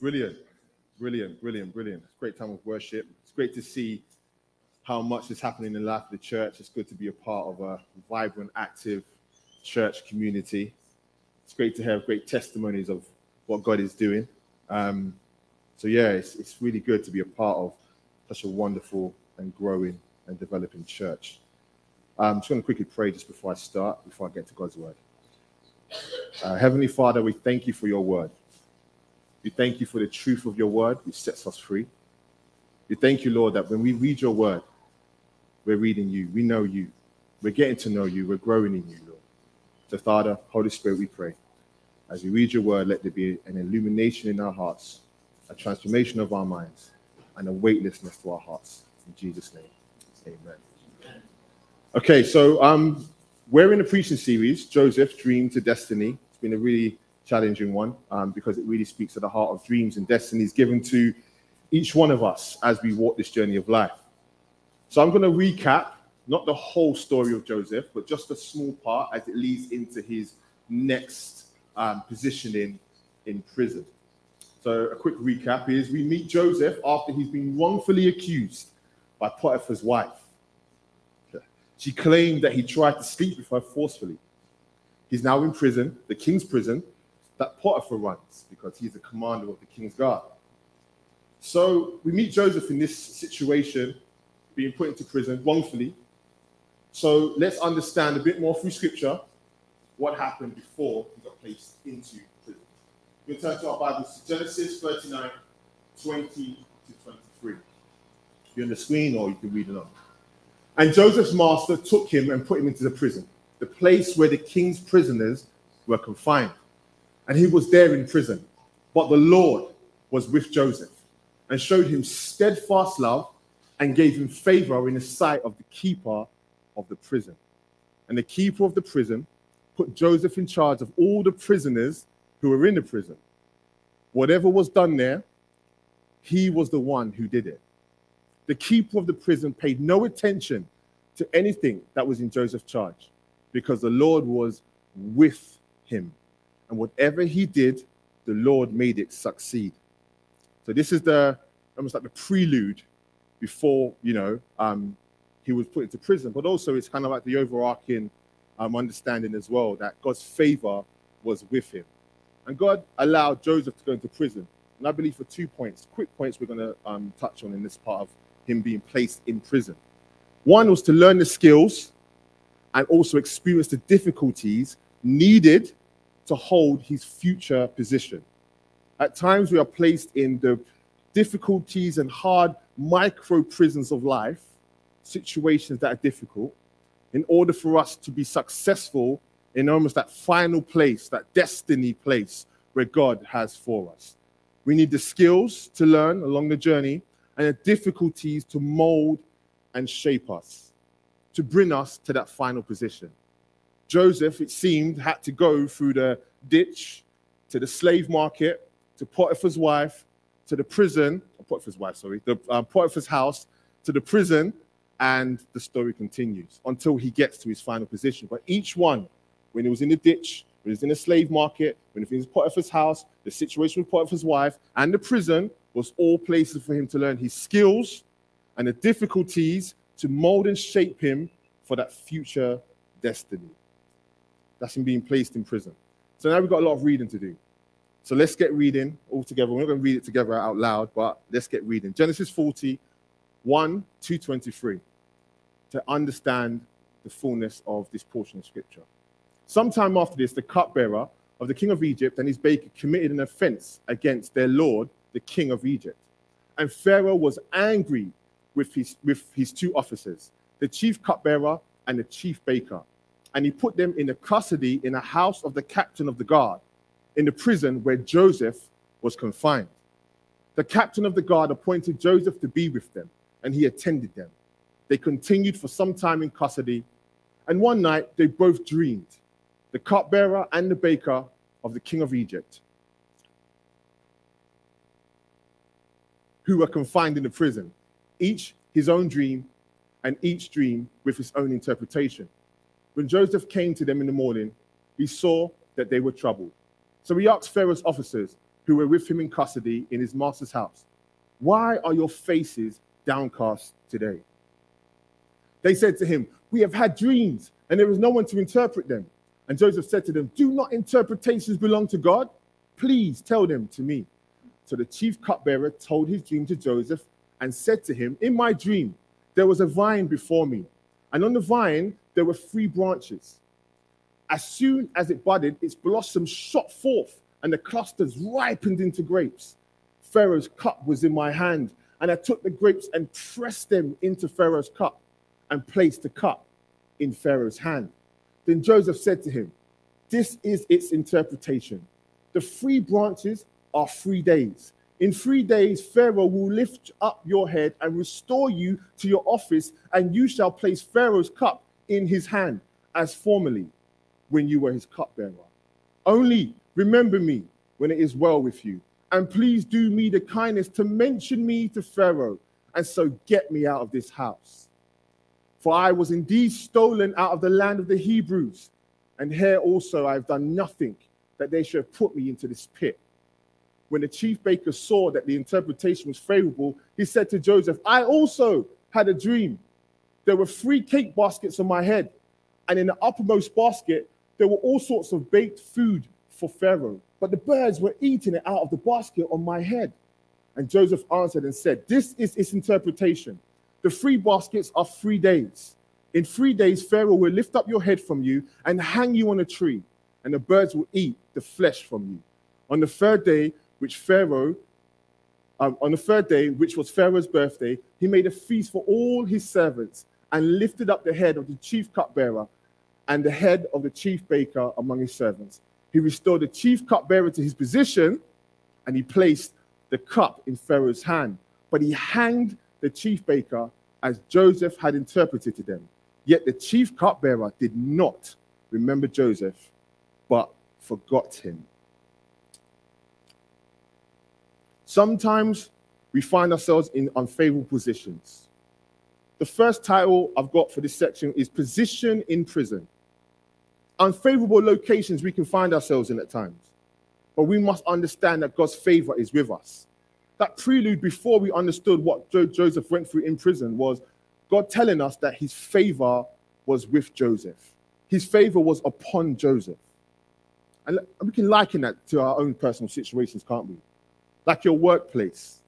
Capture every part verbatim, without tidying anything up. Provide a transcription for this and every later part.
Brilliant, brilliant, brilliant, brilliant. It's a great time of worship. It's great to see how much is happening in the life of the church. It's good to be a part of a vibrant, active church community. It's great to have great testimonies of what God is doing. Um, so yeah, it's, it's really good to be a part of such a wonderful and growing and developing church. I'm just going to quickly pray just before I start, before I get to God's word. Uh, Heavenly Father, we thank you for your word. We thank you for the truth of your word, which sets us free. We thank you, Lord, that when we read your word, we're reading you, we know you, we're getting to know you, we're growing in you, Lord. So, Father, Holy Spirit, we pray. As we read your word, let there be an illumination in our hearts, a transformation of our minds, and a weightlessness to our hearts. In Jesus' name, amen. Okay, so um, we're in a preaching series, Joseph's Dream to Destiny. It's been a really challenging one um, because it really speaks to the heart of dreams and destinies given to each one of us as we walk this journey of life. So I'm going to recap, not the whole story of Joseph, but just a small part as it leads into his next um, positioning in prison. So a quick recap is we meet Joseph after he's been wrongfully accused by Potiphar's wife. She claimed that he tried to sleep with her forcefully. He's now in prison, the king's prison, that Potiphar runs because he's the commander of the king's guard. So we meet Joseph in this situation, being put into prison wrongfully. So let's understand a bit more through scripture what happened before he got placed into prison. We'll turn to our Bibles to Genesis thirty-nine, twenty to twenty-three. You're on the screen or you can read along. And Joseph's master took him and put him into the prison, the place where the king's prisoners were confined. And he was there in prison. But the Lord was with Joseph and showed him steadfast love and gave him favor in the sight of the keeper of the prison. And the keeper of the prison put Joseph in charge of all the prisoners who were in the prison. Whatever was done there, he was the one who did it. The keeper of the prison paid no attention to anything that was in Joseph's charge because the Lord was with him. And whatever he did, the Lord made it succeed. So this is the almost like the prelude before, you know, um, he was put into prison. But also it's kind of like the overarching um, understanding as well that God's favor was with him. And God allowed Joseph to go into prison. And I believe for two points, quick points we're going to um, touch on in this part of him being placed in prison. One was to learn the skills and also experience the difficulties needed to hold his future position. At times we are placed in the difficulties and hard micro prisons of life, situations that are difficult, in order for us to be successful in almost that final place, that destiny place where God has for us. We need the skills to learn along the journey and the difficulties to mold and shape us, to bring us to that final position. Joseph, it seemed, had to go through the ditch, to the slave market, to Potiphar's wife, to the prison, Potiphar's wife, sorry, the uh, Potiphar's house, to the prison, and the story continues until he gets to his final position. But each one, when he was in the ditch, when he was in the slave market, when he was in Potiphar's house, the situation with Potiphar's wife, and the prison was all places for him to learn his skills and the difficulties to mold and shape him for that future destiny. That's him being placed in prison. So now we've got a lot of reading to do. So let's get reading all together. We're not going to read it together out loud, but let's get reading. Genesis forty, one to twenty-three, to understand the fullness of this portion of scripture. Sometime after this, the cupbearer of the king of Egypt and his baker committed an offense against their lord, the king of Egypt. And Pharaoh was angry with his, with his two officers, the chief cupbearer and the chief baker. And he put them into custody in a house of the captain of the guard, in the prison where Joseph was confined. The captain of the guard appointed Joseph to be with them, and he attended them. They continued for some time in custody, and one night they both dreamed, the cupbearer and the baker of the king of Egypt, who were confined in the prison, each his own dream, and each dream with his own interpretation. When Joseph came to them in the morning, he saw that they were troubled. So he asked Pharaoh's officers, who were with him in custody in his master's house, why are your faces downcast today? They said to him, we have had dreams, and there is no one to interpret them. And Joseph said to them, do not interpretations belong to God? Please tell them to me. So the chief cupbearer told his dream to Joseph and said to him, in my dream, there was a vine before me, and on the vine there were three branches. As soon as it budded, its blossoms shot forth, and the clusters ripened into grapes. Pharaoh's cup was in my hand, and I took the grapes and pressed them into Pharaoh's cup and placed the cup in Pharaoh's hand. Then Joseph said to him, this is its interpretation. The three branches are three days. In three days, Pharaoh will lift up your head and restore you to your office, and you shall place Pharaoh's cup in his hand as formerly when you were his cupbearer. Only remember me when it is well with you, and please do me the kindness to mention me to Pharaoh, and so get me out of this house. For I was indeed stolen out of the land of the Hebrews, and here also I have done nothing that they should have put me into this pit. When the chief baker saw that the interpretation was favorable, he said to Joseph, I also had a dream. There were three cake baskets on my head, and in the uppermost basket there were all sorts of baked food for Pharaoh, but the birds were eating it out of the basket on my head. And Joseph answered and said, this is its interpretation. The three baskets are three days. In three days Pharaoh will lift up your head from you and hang you on a tree, and the birds will eat the flesh from you. On the third day, which Pharaoh, um, on the third day, which was Pharaoh's birthday, he made a feast for all his servants and lifted up the head of the chief cupbearer and the head of the chief baker among his servants. He restored the chief cupbearer to his position, and he placed the cup in Pharaoh's hand. But he hanged the chief baker as Joseph had interpreted to them. Yet the chief cupbearer did not remember Joseph, but forgot him. Sometimes we find ourselves in unfavorable positions. The first title I've got for this section is Position in Prison. Unfavorable locations we can find ourselves in at times, but we must understand that God's favor is with us. That prelude before we understood what jo- Joseph went through in prison was God telling us that his favor was with Joseph. His favor was upon Joseph. And we can liken that to our own personal situations, can't we? Like your workplace,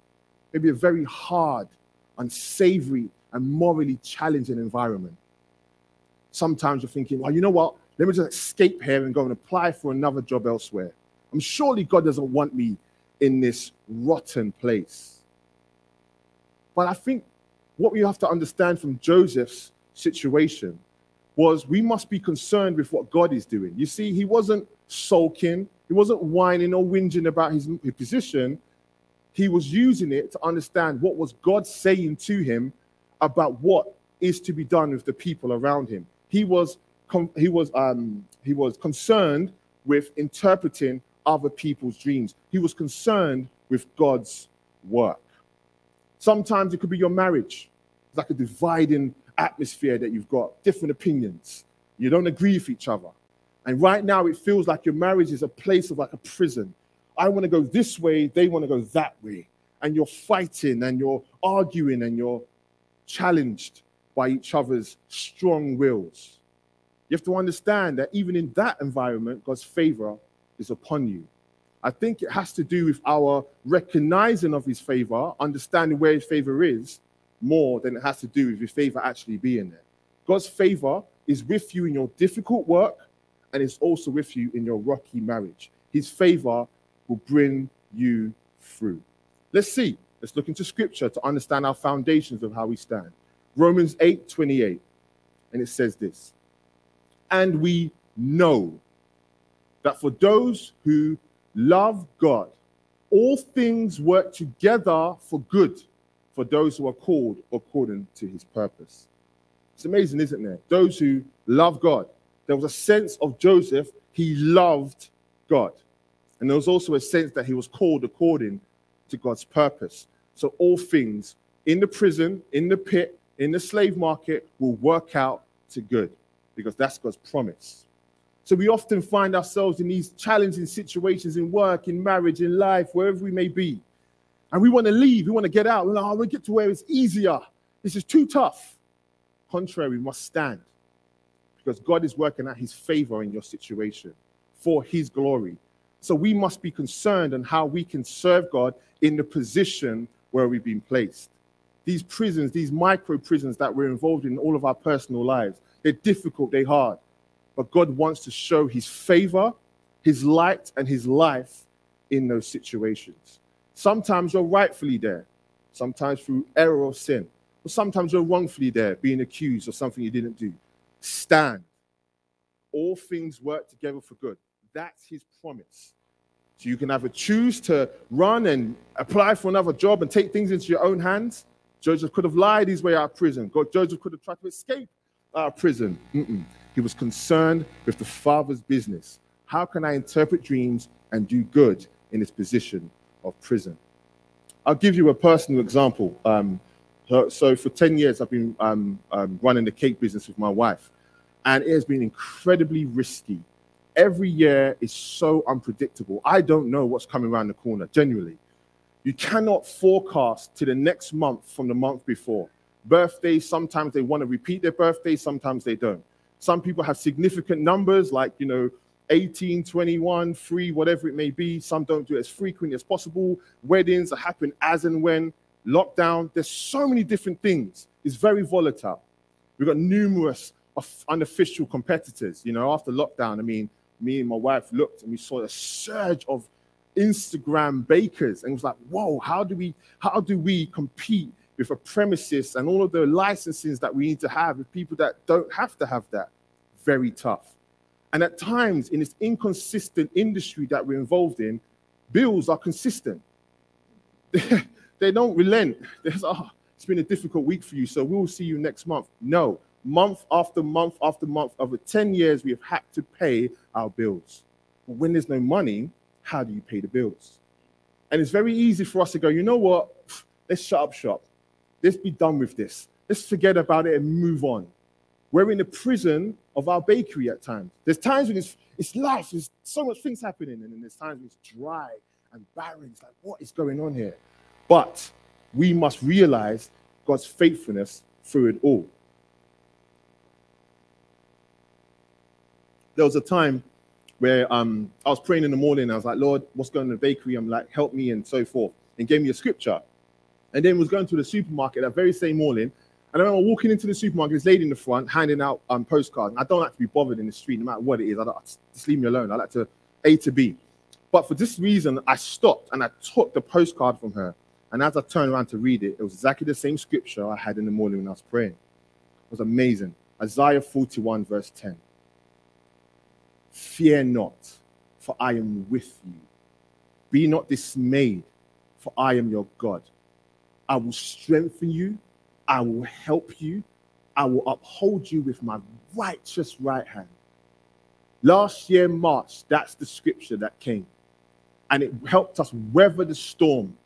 maybe a very hard, unsavory, and morally challenging environment. Sometimes you're thinking, well, you know what? Let me just escape here and go and apply for another job elsewhere. I'm surely God doesn't want me in this rotten place. But I think what we have to understand from Joseph's situation was we must be concerned with what God is doing. You see, he wasn't sulking. He wasn't whining or whinging about his position. He was using it to understand what was God saying to him about what is to be done with the people around him. He was he was um, he was concerned with interpreting other people's dreams. He was concerned with God's work. Sometimes it could be your marriage. It's like a dividing atmosphere that you've got, different opinions. You don't agree with each other. And right now, it feels like your marriage is a place of like a prison. I want to go this way, they want to go that way. And you're fighting and you're arguing and you're challenged by each other's strong wills. You have to understand that even in that environment, God's favor is upon you. I think it has to do with our recognizing of his favor, understanding where his favor is, more than it has to do with his favor actually being there. God's favor is with you in your difficult work, and it's also with you in your rocky marriage. His favor will bring you through. Let's see. Let's look into scripture to understand our foundations of how we stand. Romans eight twenty-eight, and it says this, and we know that for those who love God, all things work together for good for those who are called according to his purpose. It's amazing, isn't it? Those who love God. There was a sense of Joseph, he loved God. And there was also a sense that he was called according to God's purpose. So all things in the prison, in the pit, in the slave market will work out to good because that's God's promise. So we often find ourselves in these challenging situations in work, in marriage, in life, wherever we may be. And we want to leave. We want to get out. We're like, oh, I want to get to where it's easier. This is too tough. Contrary, we must stand. Because God is working out his favor in your situation for his glory. So we must be concerned on how we can serve God in the position where we've been placed. These prisons, these micro prisons that we're involved in all of our personal lives, they're difficult, they're hard. But God wants to show his favor, his light, and his life in those situations. Sometimes you're rightfully there, sometimes through error or sin. Or sometimes you're wrongfully there, being accused of something you didn't do. Stand. All things work together for good. That's his promise. So you can either choose to run and apply for another job and take things into your own hands. Joseph could have lied his way out of prison. God, Joseph could have tried to escape out of prison. Mm-mm. He was concerned with the Father's business. How can I interpret dreams and do good in this position of prison? I'll give you a personal example. Um, so for ten years, I've been um, um, running the cake business with my wife, and it has been incredibly risky. Every year is so unpredictable. I don't know what's coming around the corner, genuinely. You cannot forecast to the next month from the month before. Birthdays, sometimes they want to repeat their birthdays, sometimes they don't. Some people have significant numbers like, you know, eighteen, twenty-one, three, whatever it may be. Some don't do it as frequently as possible. Weddings that happen as and when. Lockdown. There's so many different things. It's very volatile. We've got numerous unofficial competitors. You know, after lockdown, I mean, me and my wife looked and we saw a surge of Instagram bakers, and it was like, whoa, how do we how do we compete with a premises and all of the licenses that we need to have with people that don't have to have that? Very tough. And at times in this inconsistent industry that we're involved in, bills are consistent. They don't relent. There's, oh, it's been a difficult week for you, so we'll see you next month. No, month after month after month, over ten years, we have had to pay our bills. But when there's no money, how do you pay the bills? And it's very easy for us to go, you know what? Let's shut up shop. Let's be done with this. Let's forget about it and move on. We're in the prison of our bakery at times. There's times when it's, it's life. There's so much things happening. And then there's times when it's dry and barren. It's like, what is going on here? But we must realize God's faithfulness through it all. There was a time where um, I was praying in the morning. I was like, Lord, what's going on in the bakery? I'm like, help me and so forth. And gave me a scripture. And then was going to the supermarket that very same morning. And I remember walking into the supermarket, this lady in the front, handing out um, postcards. And I don't like to be bothered in the street, no matter what it is. I don't, just leave me alone. I like to A to B. But for this reason, I stopped and I took the postcard from her. And as I turned around to read it, it was exactly the same scripture I had in the morning when I was praying. It was amazing. Isaiah forty-one, verse ten. Fear not, for I am with you. Be not dismayed, for I am your God. I will strengthen you. I will help you. I will uphold you with my righteous right hand. Last year, March, that's the scripture that came. And it helped us weather the storm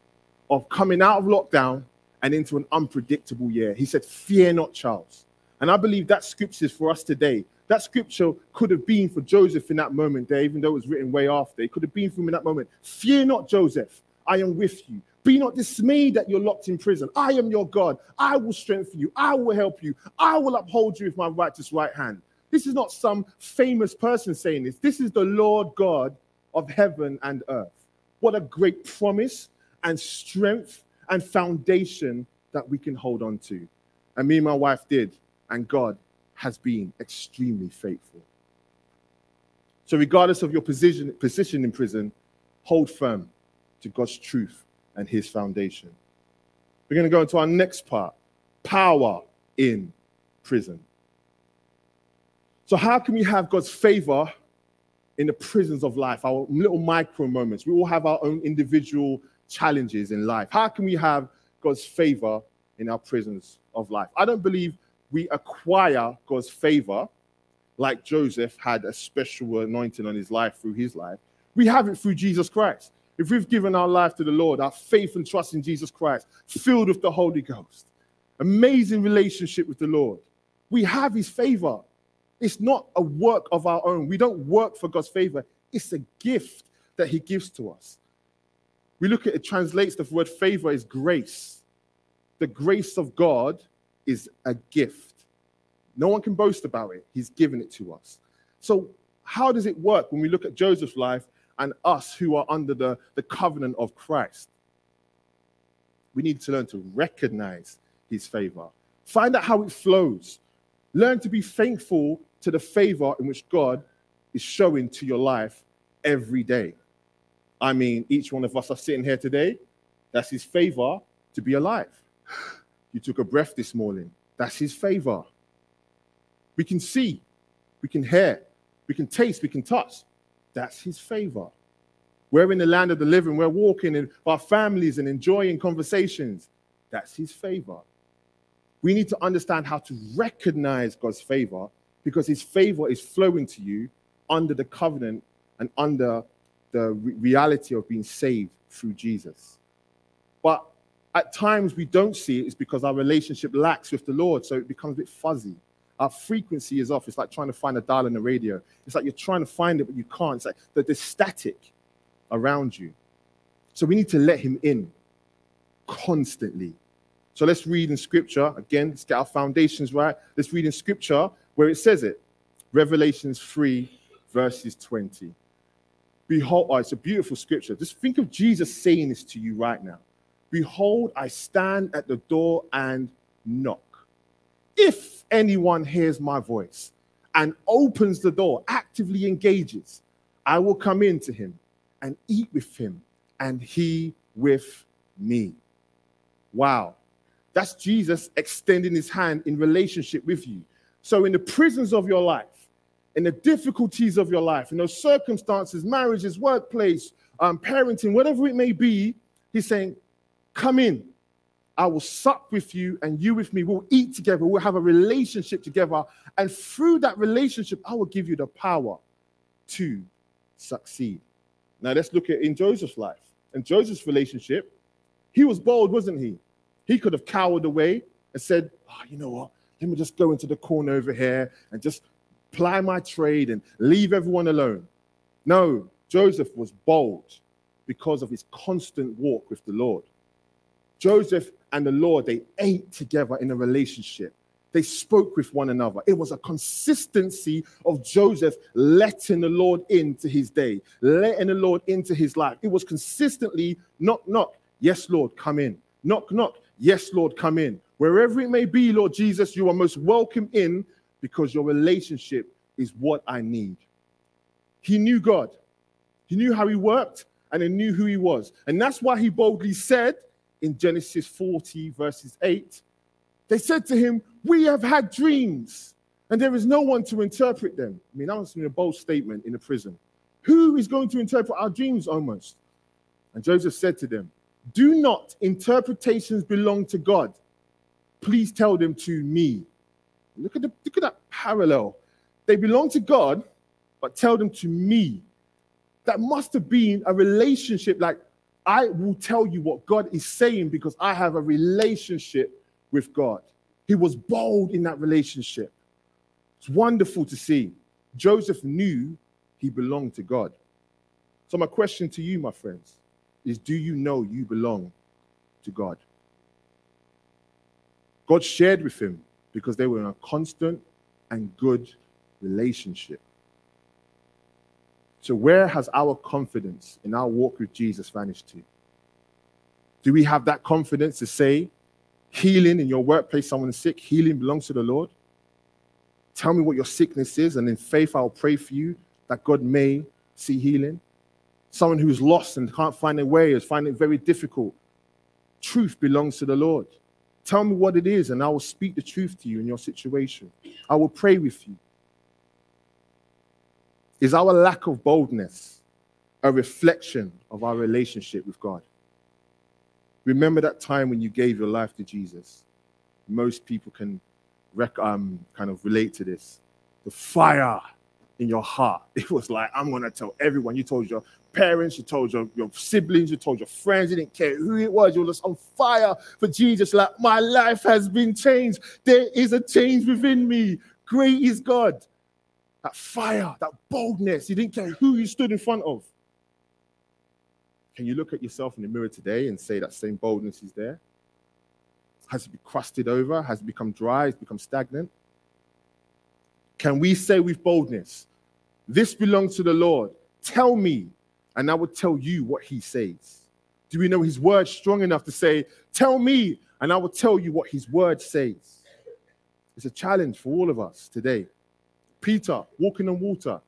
of coming out of lockdown and into an unpredictable year. He said, fear not, Charles. And I believe that scripture is for us today. That scripture could have been for Joseph in that moment there, even though it was written way after. It could have been for him in that moment. Fear not, Joseph. I am with you. Be not dismayed that you're locked in prison. I am your God. I will strengthen you. I will help you. I will uphold you with my righteous right hand. This is not some famous person saying this. This is the Lord God of heaven and earth. What a great promise and strength and foundation that we can hold on to. And me and my wife did. And God has been extremely faithful. So regardless of your position, position in prison, hold firm to God's truth and his foundation. We're going to go into our next part, power in prison. So how can we have God's favor in the prisons of life, our little micro moments? We all have our own individual challenges in life. How can we have God's favor in our prisons of life? I don't believe we acquire God's favor like Joseph had a special anointing on his life through his life. We have it through Jesus Christ. If we've given our life to the Lord, our faith and trust in Jesus Christ, filled with the Holy Ghost, amazing relationship with the Lord, we have his favor. It's not a work of our own. We don't work for God's favor. It's a gift that he gives to us. We look at it, translates the word favor is grace. The grace of God is a gift. No one can boast about it. He's given it to us. So how does it work when we look at Joseph's life and us who are under the, the covenant of Christ? We need to learn to recognize his favor. Find out how it flows. Learn to be thankful to the favor in which God is showing to your life every day. I mean, each one of us are sitting here today. That's his favor to be alive. You took a breath this morning. That's his favor. We can see, we can hear, we can taste, we can touch. That's his favor. We're in the land of the living. We're walking in our families and enjoying conversations. That's his favor. We need to understand how to recognize God's favor, because his favor is flowing to you under the covenant and under the re- reality of being saved through Jesus. But at times we don't see it. It's because our relationship lacks with the Lord, so it becomes a bit fuzzy. Our frequency is off. It's like trying to find a dial in the radio. It's like you're trying to find it, but you can't. It's like there's static around you. So we need to let him in constantly. So let's read in Scripture. Again, let's get our foundations right. Let's read in Scripture where it says it. Revelations three, verses twenty. Behold, oh, it's a beautiful Scripture. Just think of Jesus saying this to you right now. Behold, I stand at the door and knock. If anyone hears my voice and opens the door, actively engages, I will come in to him and eat with him and he with me. Wow. That's Jesus extending his hand in relationship with you. So in the prisons of your life, in the difficulties of your life, in those circumstances, marriages, workplace, um, parenting, whatever it may be, he's saying, come in. I will sup with you and you with me. We'll eat together. We'll have a relationship together. And through that relationship, I will give you the power to succeed. Now, let's look at in Joseph's life. In Joseph's relationship, he was bold, wasn't he? He could have cowered away and said, oh, you know what? Let me just go into the corner over here and just ply my trade and leave everyone alone. No, Joseph was bold because of his constant walk with the Lord. Joseph and the Lord, they ate together in a relationship. They spoke with one another. It was a consistency of Joseph letting the Lord into his day, letting the Lord into his life. It was consistently knock, knock. Yes, Lord, come in. Knock, knock. Yes, Lord, come in. Wherever it may be, Lord Jesus, you are most welcome in, because your relationship is what I need. He knew God. He knew how he worked and he knew who he was. And that's why he boldly said, in Genesis forty, verses eight, they said to him, we have had dreams, and there is no one to interpret them. I mean, that was a bold statement in a prison. Who is going to interpret our dreams almost? And Joseph said to them, do not interpretations belong to God. Please tell them to me. Look at, the, look at that parallel. They belong to God, but tell them to me. That must have been a relationship like, I will tell you what God is saying because I have a relationship with God. He was bold in that relationship. It's wonderful to see. Joseph knew he belonged to God. So my question to you, my friends, is do you know you belong to God? God shared with him because they were in a constant and good relationship. So where has our confidence in our walk with Jesus vanished to? Do we have that confidence to say, healing in your workplace, someone is sick, healing belongs to the Lord? Tell me what your sickness is, and in faith I'll pray for you that God may see healing. Someone who's lost and can't find a way, is finding it very difficult. Truth belongs to the Lord. Tell me what it is, and I will speak the truth to you in your situation. I will pray with you. Is our lack of boldness a reflection of our relationship with God? Remember that time when you gave your life to Jesus. Most people can rec- um, kind of relate to this. The fire in your heart. It was like, I'm going to tell everyone. You told your parents, you told your, your siblings, you told your friends. You didn't care who it was. You were just on fire for Jesus. Like, my life has been changed. There is a change within me. Great is God. that fire, that boldness. You didn't care who you stood in front of. Can you look at yourself in the mirror today and say that same boldness is there? Has it been crusted over? Has it become dry? Has it become stagnant? Can we say with boldness, this belongs to the Lord. Tell me, and I will tell you what he says. Do we know his word strong enough to say, tell me, and I will tell you what his word says? It's a challenge for all of us today. Peter, walking on water.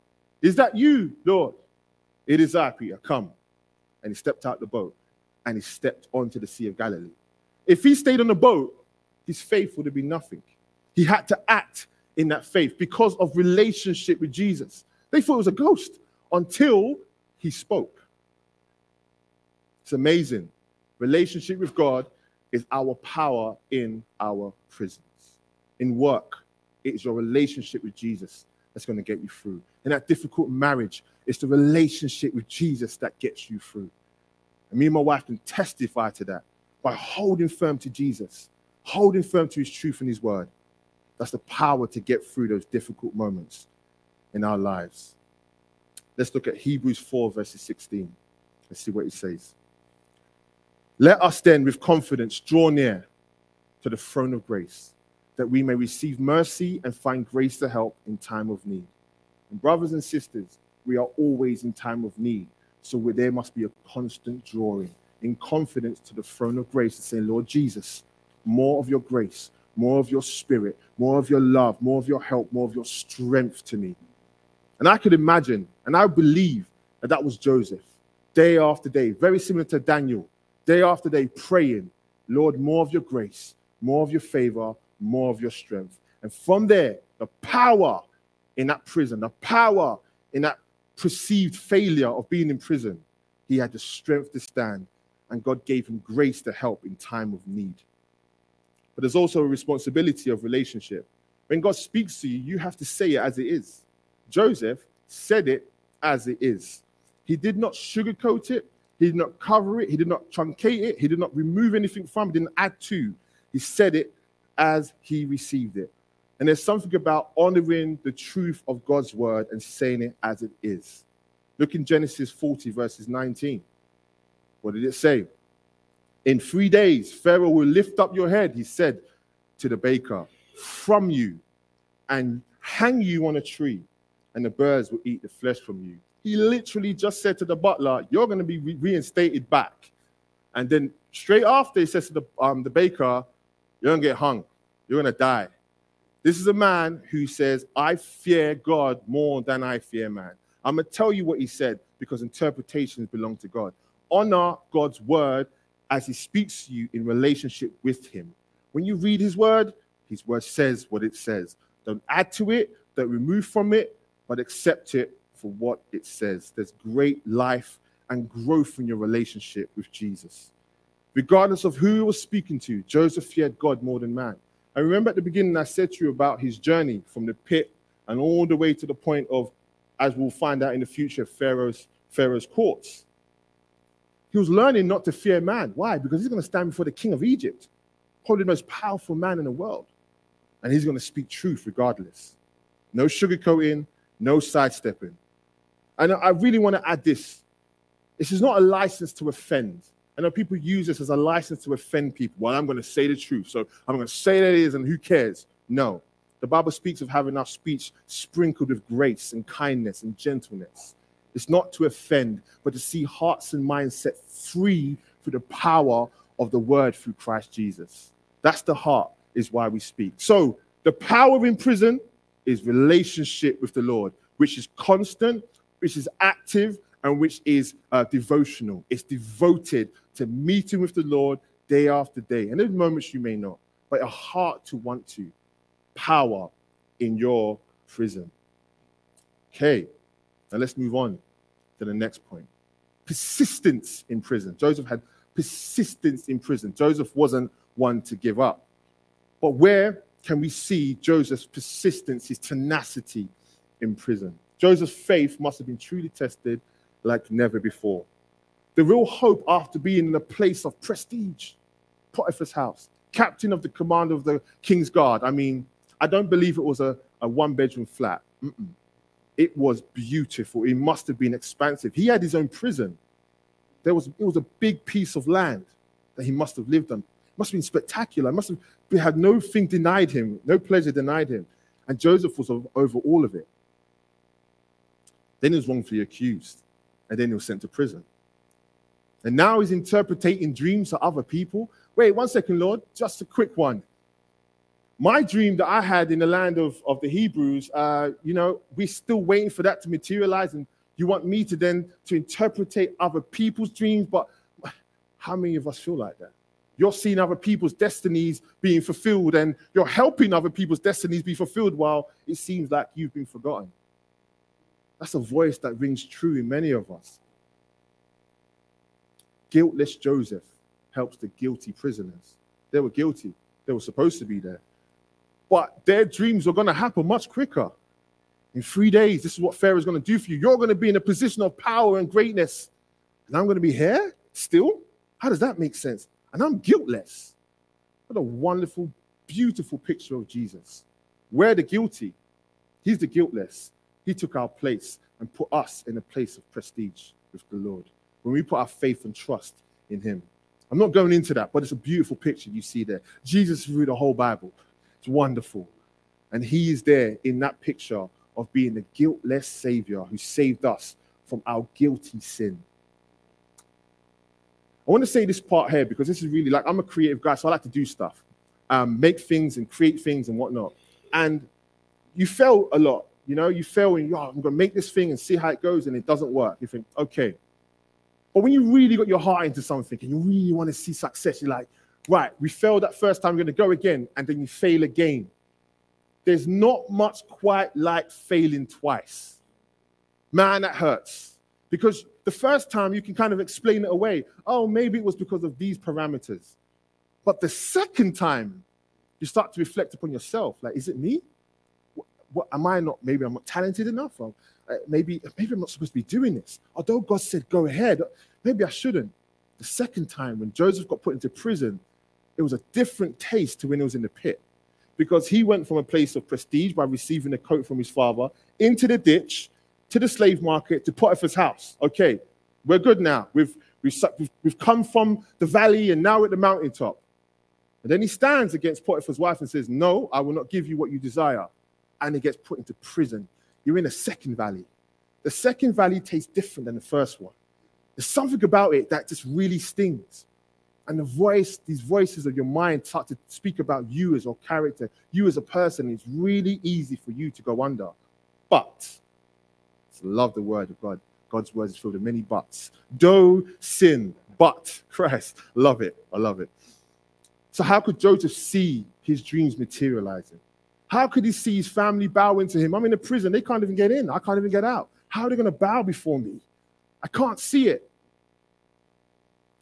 Is that you, Lord? It is I, Peter. Come. And he stepped out the boat, and he stepped onto the Sea of Galilee. If he stayed on the boat, his faith would have been nothing. He had to act in that faith because of relationship with Jesus. They thought it was a ghost until he spoke. It's amazing. Relationship with God is our power in our prisons. In work, it is your relationship with Jesus that's going to get you through. In that difficult marriage, it's the relationship with Jesus that gets you through. And me and my wife can testify to that by holding firm to Jesus, holding firm to his truth and his word. That's the power to get through those difficult moments in our lives. Let's look at Hebrews four, verses sixteen. Let's see what it says. Let us then with confidence draw near to the throne of grace, that we may receive mercy and find grace to help in time of need. And brothers and sisters, we are always in time of need. So there must be a constant drawing in confidence to the throne of grace and say, Lord Jesus, more of your grace, more of your spirit, more of your love, more of your help, more of your strength to me. And I could imagine, and I believe that that was Joseph, day after day, very similar to Daniel, day after day praying, Lord, more of your grace, more of your favor, more of your strength. And from there, the power in that prison, the power in that perceived failure of being in prison, he had the strength to stand, and God gave him grace to help in time of need. But there's also a responsibility of relationship. When God speaks to you, you have to say it as it is. Joseph said it as it is. He did not sugarcoat it. He did not cover it. He did not truncate it. He did not remove anything from it. He didn't add to. He said it as he received it. And there's something about honoring the truth of God's word and saying it as it is. Look in Genesis forty, verses nineteen. What did it say? In three days, Pharaoh will lift up your head, he said to the baker, from you, and hang you on a tree, and the birds will eat the flesh from you. He literally just said to the butler, you're going to be re- reinstated back. And then straight after, he says to the, um, the baker, you're going to get hung. You're going to die. This is a man who says, I fear God more than I fear man. I'm going to tell you what he said, because interpretations belong to God. Honor God's word as he speaks to you in relationship with him. When you read his word, his word says what it says. Don't add to it, don't remove from it, but accept it for what it says. There's great life and growth in your relationship with Jesus. Regardless of who he was speaking to, Joseph feared God more than man. I remember at the beginning I said to you about his journey from the pit and all the way to the point of, as we'll find out in the future, Pharaoh's, Pharaoh's courts. He was learning not to fear man. Why? Because he's going to stand before the king of Egypt, probably the most powerful man in the world. And he's going to speak truth regardless. No sugarcoating, no sidestepping. And I really want to add this. This is not a license to offend. I know people use this as a license to offend people. Well, I'm going to say the truth. So I'm going to say that it is, and who cares? No. The Bible speaks of having our speech sprinkled with grace and kindness and gentleness. It's not to offend, but to see hearts and minds set free through the power of the word through Christ Jesus. That's the heart, is why we speak. So the power in prison is relationship with the Lord, which is constant, which is active, and which is uh, devotional. It's devoted to meeting with the Lord day after day. And there's moments you may not, but a heart to want to. Power in your prison. Okay, now let's move on to the next point. Persistence in prison. Joseph had persistence in prison. Joseph wasn't one to give up. But where can we see Joseph's persistence, his tenacity in prison? Joseph's faith must have been truly tested like never before. The real hope after being in a place of prestige, Potiphar's house, captain of the commander of the king's guard. I mean, I don't believe it was a, a one-bedroom flat. Mm-mm. It was beautiful. It must have been expansive. He had his own prison. There was it was a big piece of land that he must have lived on. It must have been spectacular. It must have it had no thing denied him, no pleasure denied him. And Joseph was over all of it. Then he was wrongfully accused, and then he was sent to prison. And now he's interpreting dreams to other people. Wait, one second, Lord, just a quick one. My dream that I had in the land of, of the Hebrews, uh, you know, we're still waiting for that to materialize, and you want me to then to interpretate other people's dreams, but how many of us feel like that? You're seeing other people's destinies being fulfilled, and you're helping other people's destinies be fulfilled while it seems like you've been forgotten. That's a voice that rings true in many of us. Guiltless Joseph helps the guilty prisoners. They were guilty. They were supposed to be there. But their dreams are going to happen much quicker. In three days, this is what Pharaoh is going to do for you. You're going to be in a position of power and greatness. And I'm going to be here still? How does that make sense? And I'm guiltless. What a wonderful, beautiful picture of Jesus. We're the guilty. He's the guiltless. He took our place and put us in a place of prestige with the Lord when we put our faith and trust in him. I'm not going into that, but it's a beautiful picture you see there. Jesus through the whole Bible. It's wonderful. And he is there in that picture of being the guiltless Savior who saved us from our guilty sin. I want to say this part here because this is really like, I'm a creative guy, so I like to do stuff. Um, make things and create things and whatnot. And you fail a lot. You know, you fail and oh, I'm going to make this thing and see how it goes, and it doesn't work. You think, okay. But when you really got your heart into something and you really want to see success, you're like, right, we failed that first time, we're going to go again, and then you fail again. There's not much quite like failing twice. Man, that hurts. Because the first time you can kind of explain it away. Oh, maybe it was because of these parameters. But the second time, you start to reflect upon yourself. Like, is it me? What am I not? Maybe I'm not talented enough. Or, uh, maybe, maybe I'm not supposed to be doing this. Although God said, go ahead, maybe I shouldn't. The second time when Joseph got put into prison, it was a different taste to when he was in the pit, because he went from a place of prestige by receiving a coat from his father into the ditch, to the slave market, to Potiphar's house. Okay, we're good now. We've, we've, we've come from the valley and now at the mountaintop. And then he stands against Potiphar's wife and says, no, I will not give you what you desire. And he gets put into prison. You're in a second valley. The second valley tastes different than the first one. There's something about it that just really stings. And the voice, these voices of your mind start to speak about you as your character, you as a person. It's really easy for you to go under. But, I love the word of God. God's word is filled with many buts. Do sin, but Christ. Love it. I love it. So how could Joseph see his dreams materializing? How could he see his family bowing to him? I'm in a prison. They can't even get in. I can't even get out. How are they going to bow before me? I can't see it.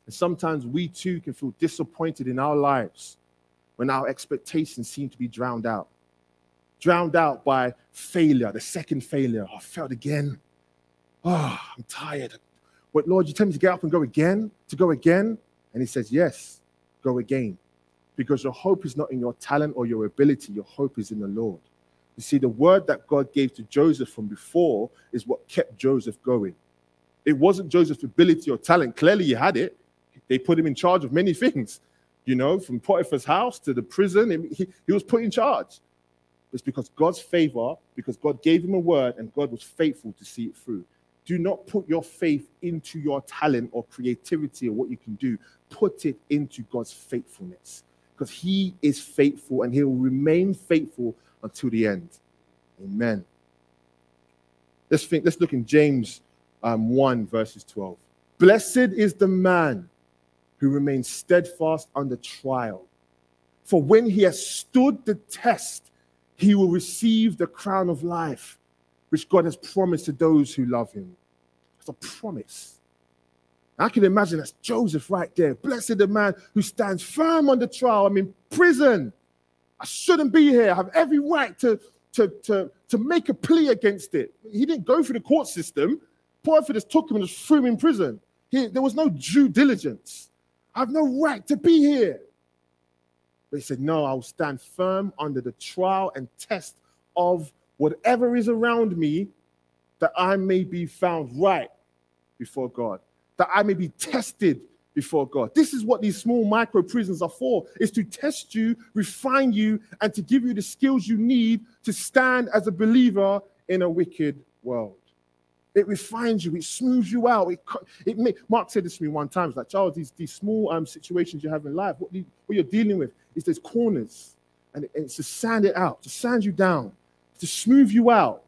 And sometimes we too can feel disappointed in our lives when our expectations seem to be drowned out. Drowned out by failure, the second failure. Oh, I failed again. Oh, I'm tired. But Lord, you tell me to get up and go again, to go again? And he says, yes, go again. Because your hope is not in your talent or your ability. Your hope is in the Lord. You see, the word that God gave to Joseph from before is what kept Joseph going. It wasn't Joseph's ability or talent. Clearly, he had it. They put him in charge of many things, you know, from Potiphar's house to the prison. He, he was put in charge. It's because God's favor, because God gave him a word, and God was faithful to see it through. Do not put your faith into your talent or creativity or what you can do. Put it into God's faithfulness. Because he is faithful and he will remain faithful until the end. Amen. Let's think, let's look in James um, one, verses twelve. Blessed is the man who remains steadfast under trial. For when he has stood the test, he will receive the crown of life, which God has promised to those who love him. It's a promise. I can imagine that's Joseph right there. Blessed the man who stands firm under trial. I'm in prison. I shouldn't be here. I have every right to, to, to, to make a plea against it. He didn't go through the court system. Potiphar just took him and just threw him in prison. He, there was no due diligence. I have no right to be here. But he said, no, I'll stand firm under the trial and test of whatever is around me that I may be found right before God, that I may be tested before God. This is what these small micro prisons are for, is to test you, refine you, and to give you the skills you need to stand as a believer in a wicked world. It refines you, it smooths you out. It, it may, Mark said this to me one time, it's like, Charles, these, these small um, situations you have in life, what, you, what you're dealing with is those corners, and, it, and it's to sand it out, to sand you down, to smooth you out.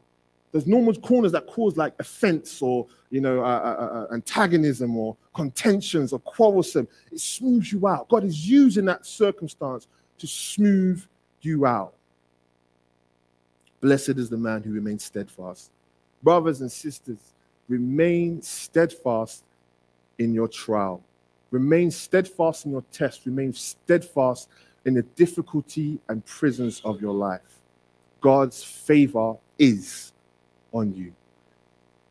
There's normal corners that cause like offense or, you know, uh, uh, uh, antagonism or contentions or quarrelsome. It smooths you out. God is using that circumstance to smooth you out. Blessed is the man who remains steadfast. Brothers and sisters, remain steadfast in your trial. Remain steadfast in your test. Remain steadfast in the difficulty and prisons of your life. God's favor is on you.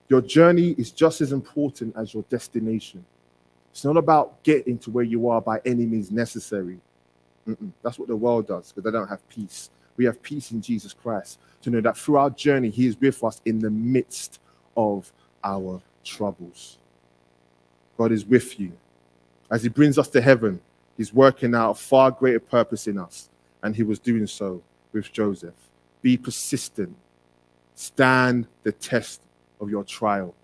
Your journey is just as important as your destination. It's not about getting to where you are by any means necessary. Mm-mm. That's what the world does, because they don't have peace. We have peace in Jesus Christ to know that through our journey, he is with us in the midst of our troubles. God is with you. As he brings us to heaven, he's working out a far greater purpose in us, and he was doing so with Joseph. Be persistent. Stand the test of your trial,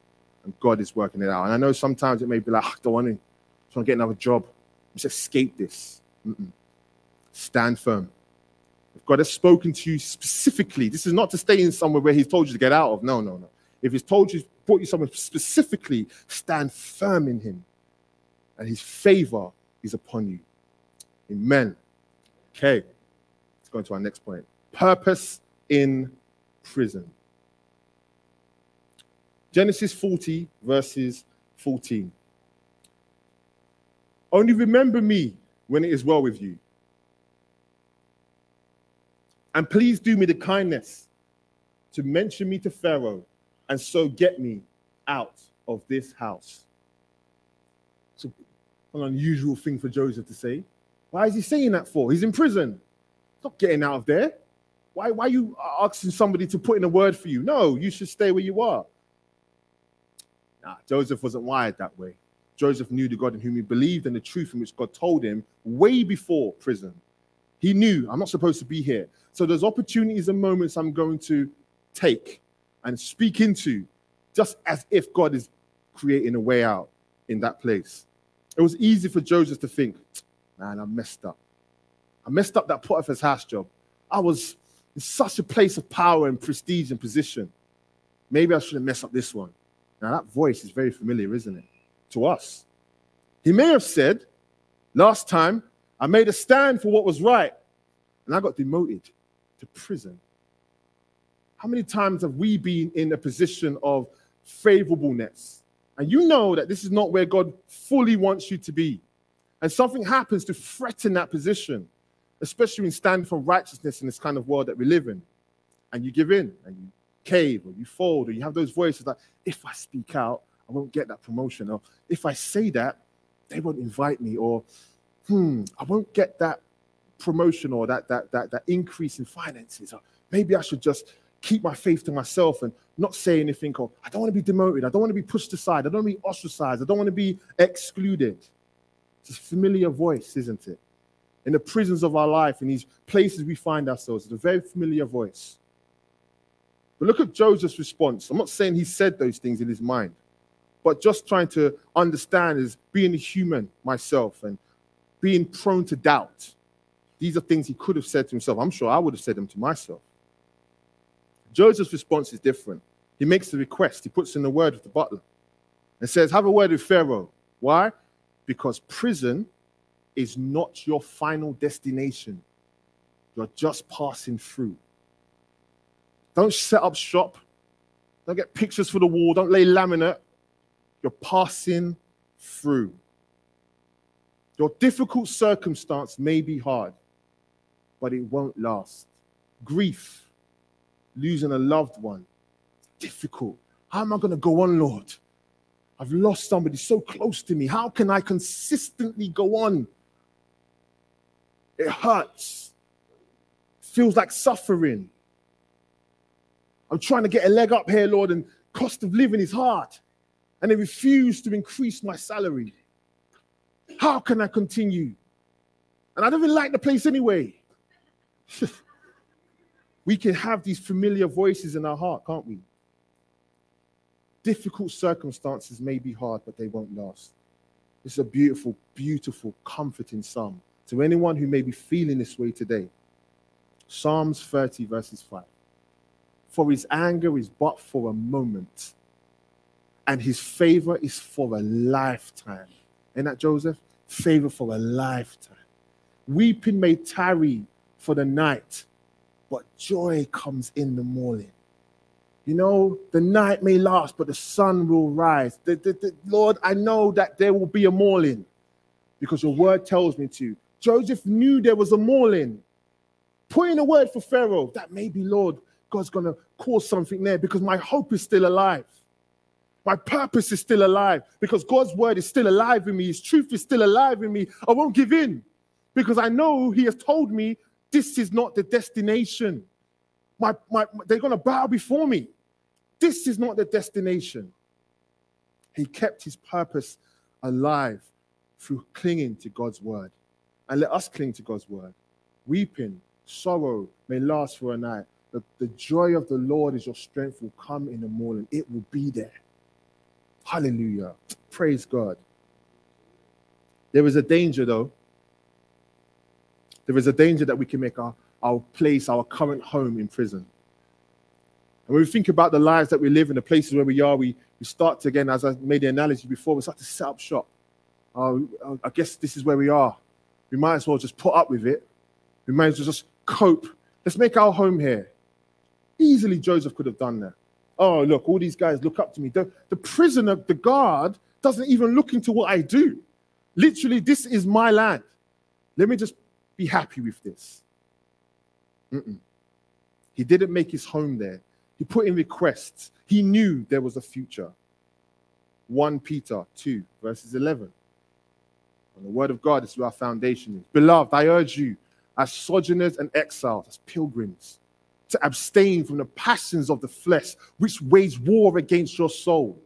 and God is working it out. And I know sometimes it may be like, I don't want to, so I'm getting another job. Just escape this. Mm-mm. Stand firm. If God has spoken to you specifically, this is not to stay in somewhere where he's told you to get out of. No, no, no. If he's told you, brought you somewhere specifically, stand firm in him, and his favor is upon you. Amen. Okay. Let's go to our next point. Purpose in prison. Genesis forty, verses fourteen. Only remember me when it is well with you, and please do me the kindness to mention me to Pharaoh, and so get me out of this house. It's an unusual thing for Joseph to say. Why is he saying that for? He's in prison. He's not getting out of there. Why, why are you asking somebody to put in a word for you? No, you should stay where you are. Nah, Joseph wasn't wired that way. Joseph knew the God in whom he believed and the truth in which God told him way before prison. He knew, I'm not supposed to be here. So there's opportunities and moments I'm going to take and speak into, just as if God is creating a way out in that place. It was easy for Joseph to think, man, I messed up. I messed up that Potiphar's house job. I was... It's such a place of power and prestige and position. Maybe I shouldn't mess up this one. Now, that voice is very familiar, isn't it, to us? He may have said, last time I made a stand for what was right, and I got demoted to prison. How many times have we been in a position of favorableness? And you know that this is not where God fully wants you to be. And something happens to threaten that position, especially in standing for righteousness in this kind of world that we live in. And you give in, and you cave, or you fold, or you have those voices like, if I speak out, I won't get that promotion, or if I say that, they won't invite me, or hmm, I won't get that promotion or that that that that increase in finances, or maybe I should just keep my faith to myself and not say anything, or I don't want to be demoted, I don't want to be pushed aside, I don't want to be ostracized, I don't want to be excluded. It's a familiar voice, isn't it? In the prisons of our life, in these places we find ourselves, it's a very familiar voice. But look at Joseph's response. I'm not saying he said those things in his mind, but just trying to understand is being a human myself and being prone to doubt. These are things he could have said to himself. I'm sure I would have said them to myself. Joseph's response is different. He makes the request. He puts in the word with the butler and says, have a word with Pharaoh. Why? Because prison is not your final destination. You're just passing through. Don't set up shop. Don't get pictures for the wall. Don't lay laminate. You're passing through. Your difficult circumstance may be hard, but it won't last. Grief, losing a loved one, difficult. How am I going to go on, Lord? I've lost somebody so close to me. How can I consistently go on? It hurts. Feels like suffering. I'm trying to get a leg up here, Lord, and Cost of living is hard, and they refuse to increase my salary. How can I continue? And I don't really like the place anyway. We can have these familiar voices in our heart, can't we? Difficult circumstances may be hard, but they won't last. It's a beautiful, beautiful, comforting psalm to anyone who may be feeling this way today. Psalms thirty, verses five. For his anger is but for a moment, and his favor is for a lifetime. Ain't that Joseph? Favor for a lifetime. Weeping may tarry for the night, but joy comes in the morning. You know, the night may last, but the sun will rise. The, the, the, Lord, I know that there will be a morning, because your word tells me to. Joseph knew there was a morning. Put in a word for Pharaoh that maybe, Lord, God's going to cause something there, because my hope is still alive. My purpose is still alive, because God's word is still alive in me. His truth is still alive in me. I won't give in, because I know he has told me this is not the destination. My, my, they're going to bow before me. This is not the destination. He kept his purpose alive through clinging to God's word. And let us cling to God's word. Weeping, sorrow may last for a night. The, the joy of the Lord is your strength will come in the morning. It will be there. Hallelujah. Praise God. There is a danger, though. There is a danger that we can make our, our place, our current home in prison. And when we think about the lives that we live and the places where we are, we, we start to, again, as I made the analogy before, we start to set up shop. Uh, I guess this is where we are. We might as well just put up with it. We might as well just cope. Let's make our home here. Easily Joseph could have done that. Oh, look, all these guys look up to me. The, the prisoner, the guard, doesn't even look into what I do. Literally, this is my land. Let me just be happy with this. Mm-mm. He didn't make his home there. He put in requests. He knew there was a future. First Peter two, verses eleven. And the word of God is where our foundation is. Beloved, I urge you, as sojourners and exiles, as pilgrims, to abstain from the passions of the flesh, which wage war against your soul.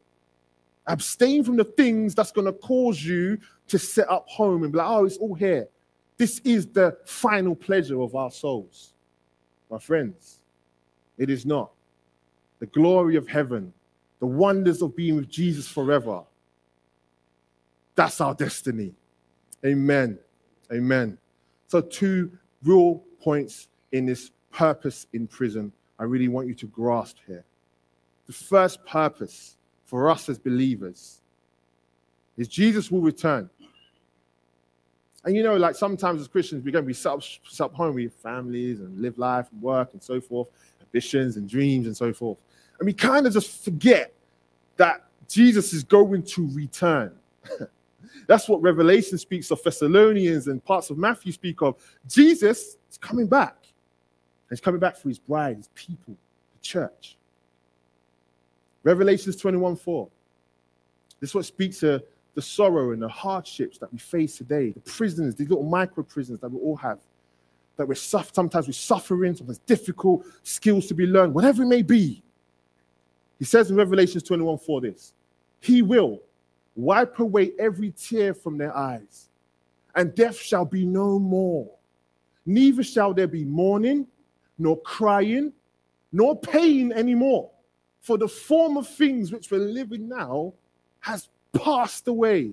Abstain from the things that's going to cause you to set up home and be like, oh, it's all here. This is the final pleasure of our souls. My friends, it is not. The glory of heaven, the wonders of being with Jesus forever, that's our destiny. Amen. Amen. So two real points in this purpose in prison I really want you to grasp here. The first purpose for us as believers is Jesus will return. And you know, like sometimes as Christians, we're going to be set up, set up home with families and live life and work and so forth, ambitions and dreams and so forth. And we kind of just forget that Jesus is going to return. That's what Revelation speaks of, Thessalonians and parts of Matthew speak of. Jesus is coming back. And he's coming back for his bride, his people, the church. Revelations twenty-one four. This is what speaks to the sorrow and the hardships that we face today, the prisons, these little micro-prisons that we all have, that we're suff- sometimes we're suffering, sometimes difficult, skills to be learned, whatever it may be. He says in Revelations twenty-one four this, he will wipe away every tear from their eyes, and death shall be no more. Neither shall there be mourning, nor crying, nor pain anymore. For the form of things which we're living now has passed away.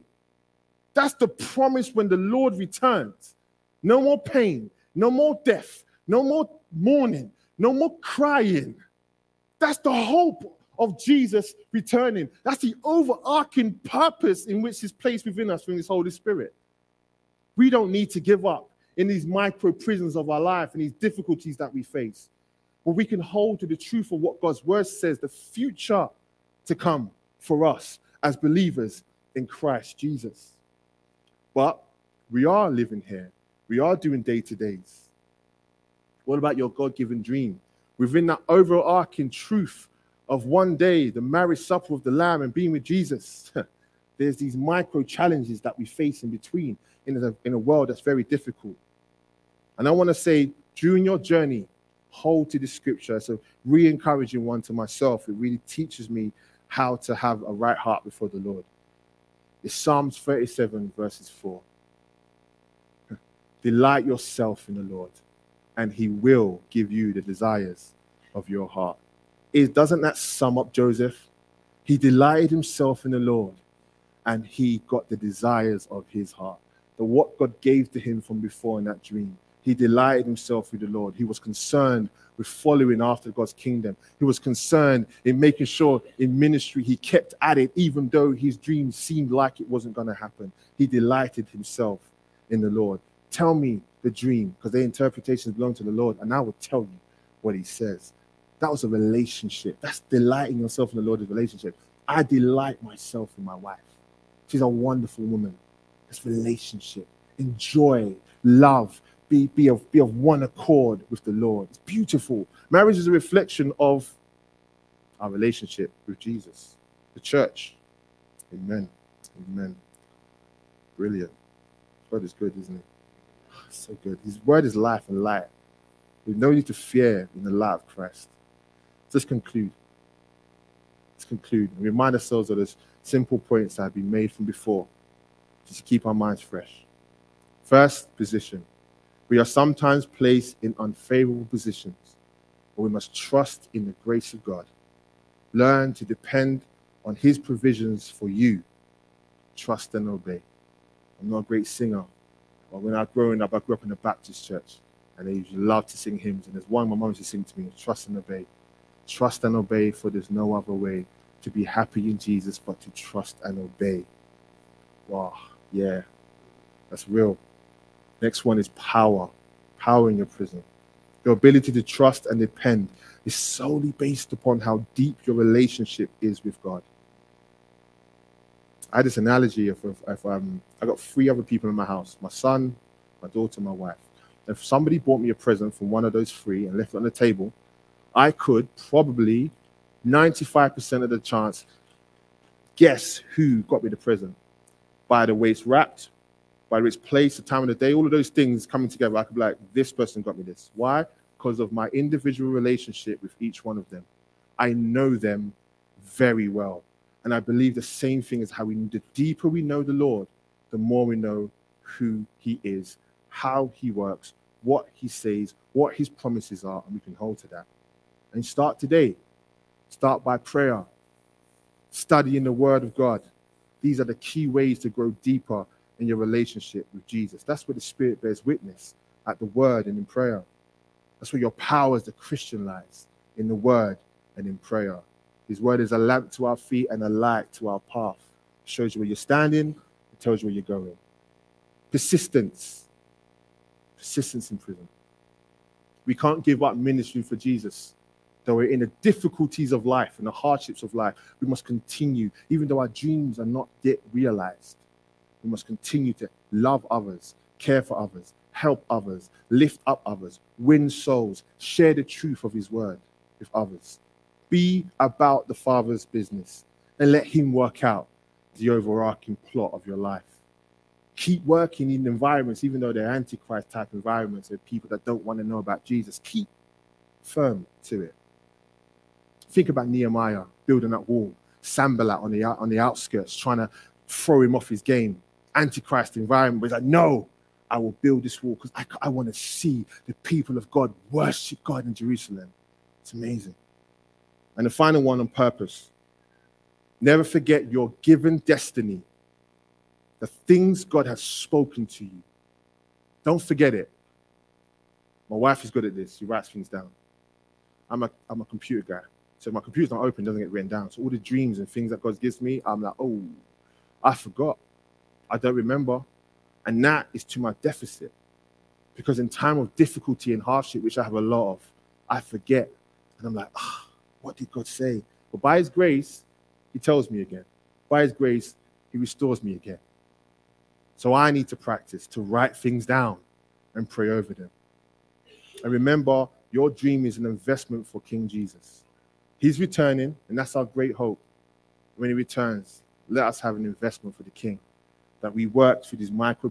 That's the promise when the Lord returns. No more pain, no more death, no more mourning, no more crying. That's the hope of Jesus returning. That's the overarching purpose in which is placed within us from his Holy Spirit. We don't need to give up in these micro prisons of our life and these difficulties that we face. But we can hold to the truth of what God's word says, the future to come for us as believers in Christ Jesus. But we are living here. We are doing day-to-days. What about your God-given dream? Within that overarching truth of one day, the marriage supper of the Lamb and being with Jesus, there's these micro challenges that we face in between in a, in a world that's very difficult. And I want to say, during your journey hold to the scripture. So really encouraging one to myself. It really teaches me how to have a right heart before the Lord. It's Psalms thirty-seven, verses four. Delight yourself in the Lord, and he will give you the desires of your heart. Is, doesn't that sum up Joseph? He delighted himself in the Lord, and he got the desires of his heart. The what God gave to him from before in that dream. He delighted himself with the Lord. He was concerned with following after God's kingdom. He was concerned in making sure in ministry he kept at it, even though his dream seemed like it wasn't going to happen. He delighted himself in the Lord. Tell me the dream, because their interpretations belong to the Lord, and I will tell you what he says. That was a relationship. That's delighting yourself in the Lord's relationship. I delight myself in my wife. She's a wonderful woman. That's relationship. Enjoy, love, be, be, of, be of one accord with the Lord. It's beautiful. Marriage is a reflection of our relationship with Jesus, the church. Amen. Amen. Brilliant. God is good, isn't he? So good. His word is life and light. We've no need to fear in the light of Christ. Let's conclude. Let's conclude. And remind ourselves of those simple points that have been made from before, just to keep our minds fresh. First, position. We are sometimes placed in unfavorable positions, but we must trust in the grace of God. Learn to depend on his provisions for you. Trust and obey. I'm not a great singer. But when I was growing up, I grew up in a Baptist church, and they used to love to sing hymns. And there's one my mum used to sing to me, trust and obey. Trust and obey, for there's no other way to be happy in Jesus but to trust and obey. Wow, yeah, that's real. Next one is power. Power in your prison. Your ability to trust and depend is solely based upon how deep your relationship is with God. I had this analogy of, of, of um, I got three other people in my house, my son, my daughter, my wife. If somebody bought me a present from one of those three and left it on the table, I could probably ninety-five percent of the chance guess who got me the present. By the way it's wrapped, by the way it's placed, the time of the day, all of those things coming together, I could be like, this person got me this. Why? Because of my individual relationship with each one of them. I know them very well. And I believe the same thing is how we, the deeper we know the Lord, the more we know who he is, how he works, what he says, what his promises are, and we can hold to that. And start today. Start by prayer. Studying the word of God. These are the key ways to grow deeper in your relationship with Jesus. That's where the Spirit bears witness, at the Word and in prayer. That's where your power as a Christian lies, in the Word and in prayer. His Word is a lamp to our feet and a light to our path. It shows you where you're standing. It tells you where you're going. Persistence. Persistence in prison. We can't give up ministry for Jesus. Though we're in the difficulties of life and the hardships of life, we must continue, even though our dreams are not yet realized. We must continue to love others, care for others, help others, lift up others, win souls, share the truth of his word with others. Be about the Father's business and let him work out the overarching plot of your life. Keep working in environments, even though they're Antichrist type environments, they're people that don't want to know about Jesus. Keep firm to it. Think about Nehemiah building that wall, Sambalat on the on the outskirts, trying to throw him off his game. Antichrist environment, but he's like, no, I will build this wall because I, I want to see the people of God worship God in Jerusalem. It's amazing. And the final one on purpose. Never forget your given destiny, the things God has spoken to you. Don't forget it. My wife is good at this. She writes things down. I'm a I'm a computer guy. So my computer's not open, doesn't get written down. So all the dreams and things that God gives me, I'm like, oh, I forgot. I don't remember. And that is to my deficit. Because in time of difficulty and hardship, which I have a lot of, I forget. And I'm like, ah, oh, what did God say? But by his grace, he tells me again. By his grace, he restores me again. So I need to practice to write things down and pray over them. And remember, your dream is an investment for King Jesus. He's returning, and that's our great hope. When he returns, let us have an investment for the King, that we work through these micro